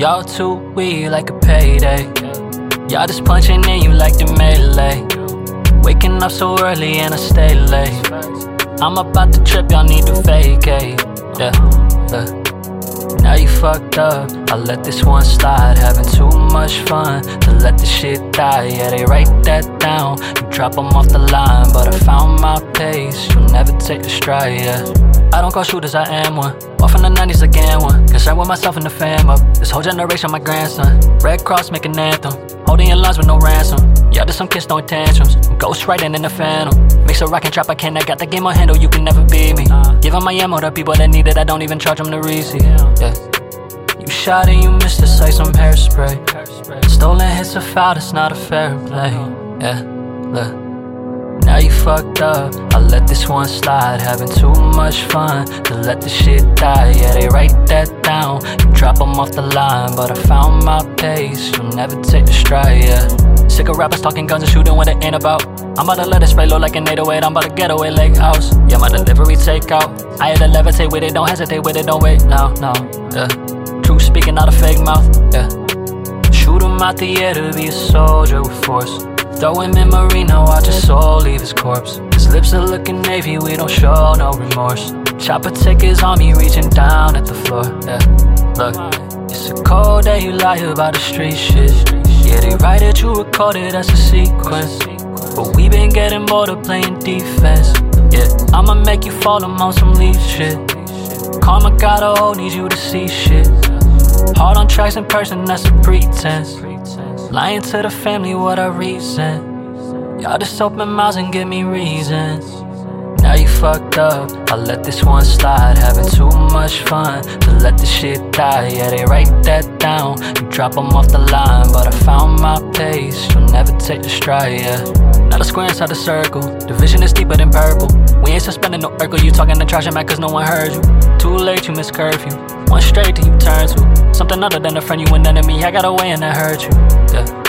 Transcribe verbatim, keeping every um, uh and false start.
Y'all too weak like a payday. Y'all just punching in you like the melee. Waking up so early and I stay late. I'm about to trip, y'all need to vacate. Yeah, yeah. Now you fucked up, I let this one slide. Having too much fun to let this shit die. Yeah, they write that down, you drop them off the line. But I found my pace, you'll never take a stride, yeah. I don't call shooters, I am one. Off in the nineties, I can one. Concerned with myself and the fam up. This whole generation, my grandson. Red Cross, make an anthem. Holding your lines with no ransom. Yeah, there's some kids throwing tantrums. Ghost riding in the phantom. Mix a rock and trap, I can. I got the game on handle, you can never beat me. Give them my ammo to people that need it, I don't even charge them the reason. Yeah. You shot and you missed, it's like some hairspray. Stolen hits are foul, it's not a fair play. Yeah, look. Now you fucked up, I let this one slide. Having too much fun to let this shit die. Yeah, they write that down, you drop them off the line. But I found my pace, you'll never take the stride, yeah. Sick of rappers talking guns and shooting what it ain't about. I'm about to let it spray low like an eight oh eight, I'm about to get away Lake House. Yeah, my delivery takeout, I had to levitate with it, don't hesitate with it, don't wait, no, no, yeah. Truth speaking out of fake mouth, yeah. Shoot him out the air to be a soldier with force. Throw him in Marino, watch his soul leave his corpse. His lips are looking navy, we don't show no remorse. Chopper take his army, reaching down at the floor, yeah. Look, it's a cold day, you lie about the street shit. Yeah, they write it, you record it, that's a sequence. But we been getting more to playing defense. Yeah, I'ma make you fall, I'm on some leaf shit. Karma got a hold, needs you to see shit. Hard on tracks in person, that's a pretense. Lying to the family, what I reason. Y'all just open mouths and give me reasons. Now you fucked up, I let this one slide. Having too much fun to let this shit die. Yeah, they write that down, you drop them off the line. But I found my pace, you'll never take the stride, yeah. Not a square inside the circle, division is deeper than purple. We ain't suspending no Urkel, you talking and trash and mad cause no one heard you. Too late, you miss curfew. One straight till you turn to something other than a friend, you an enemy. I got away and that hurt you, yeah.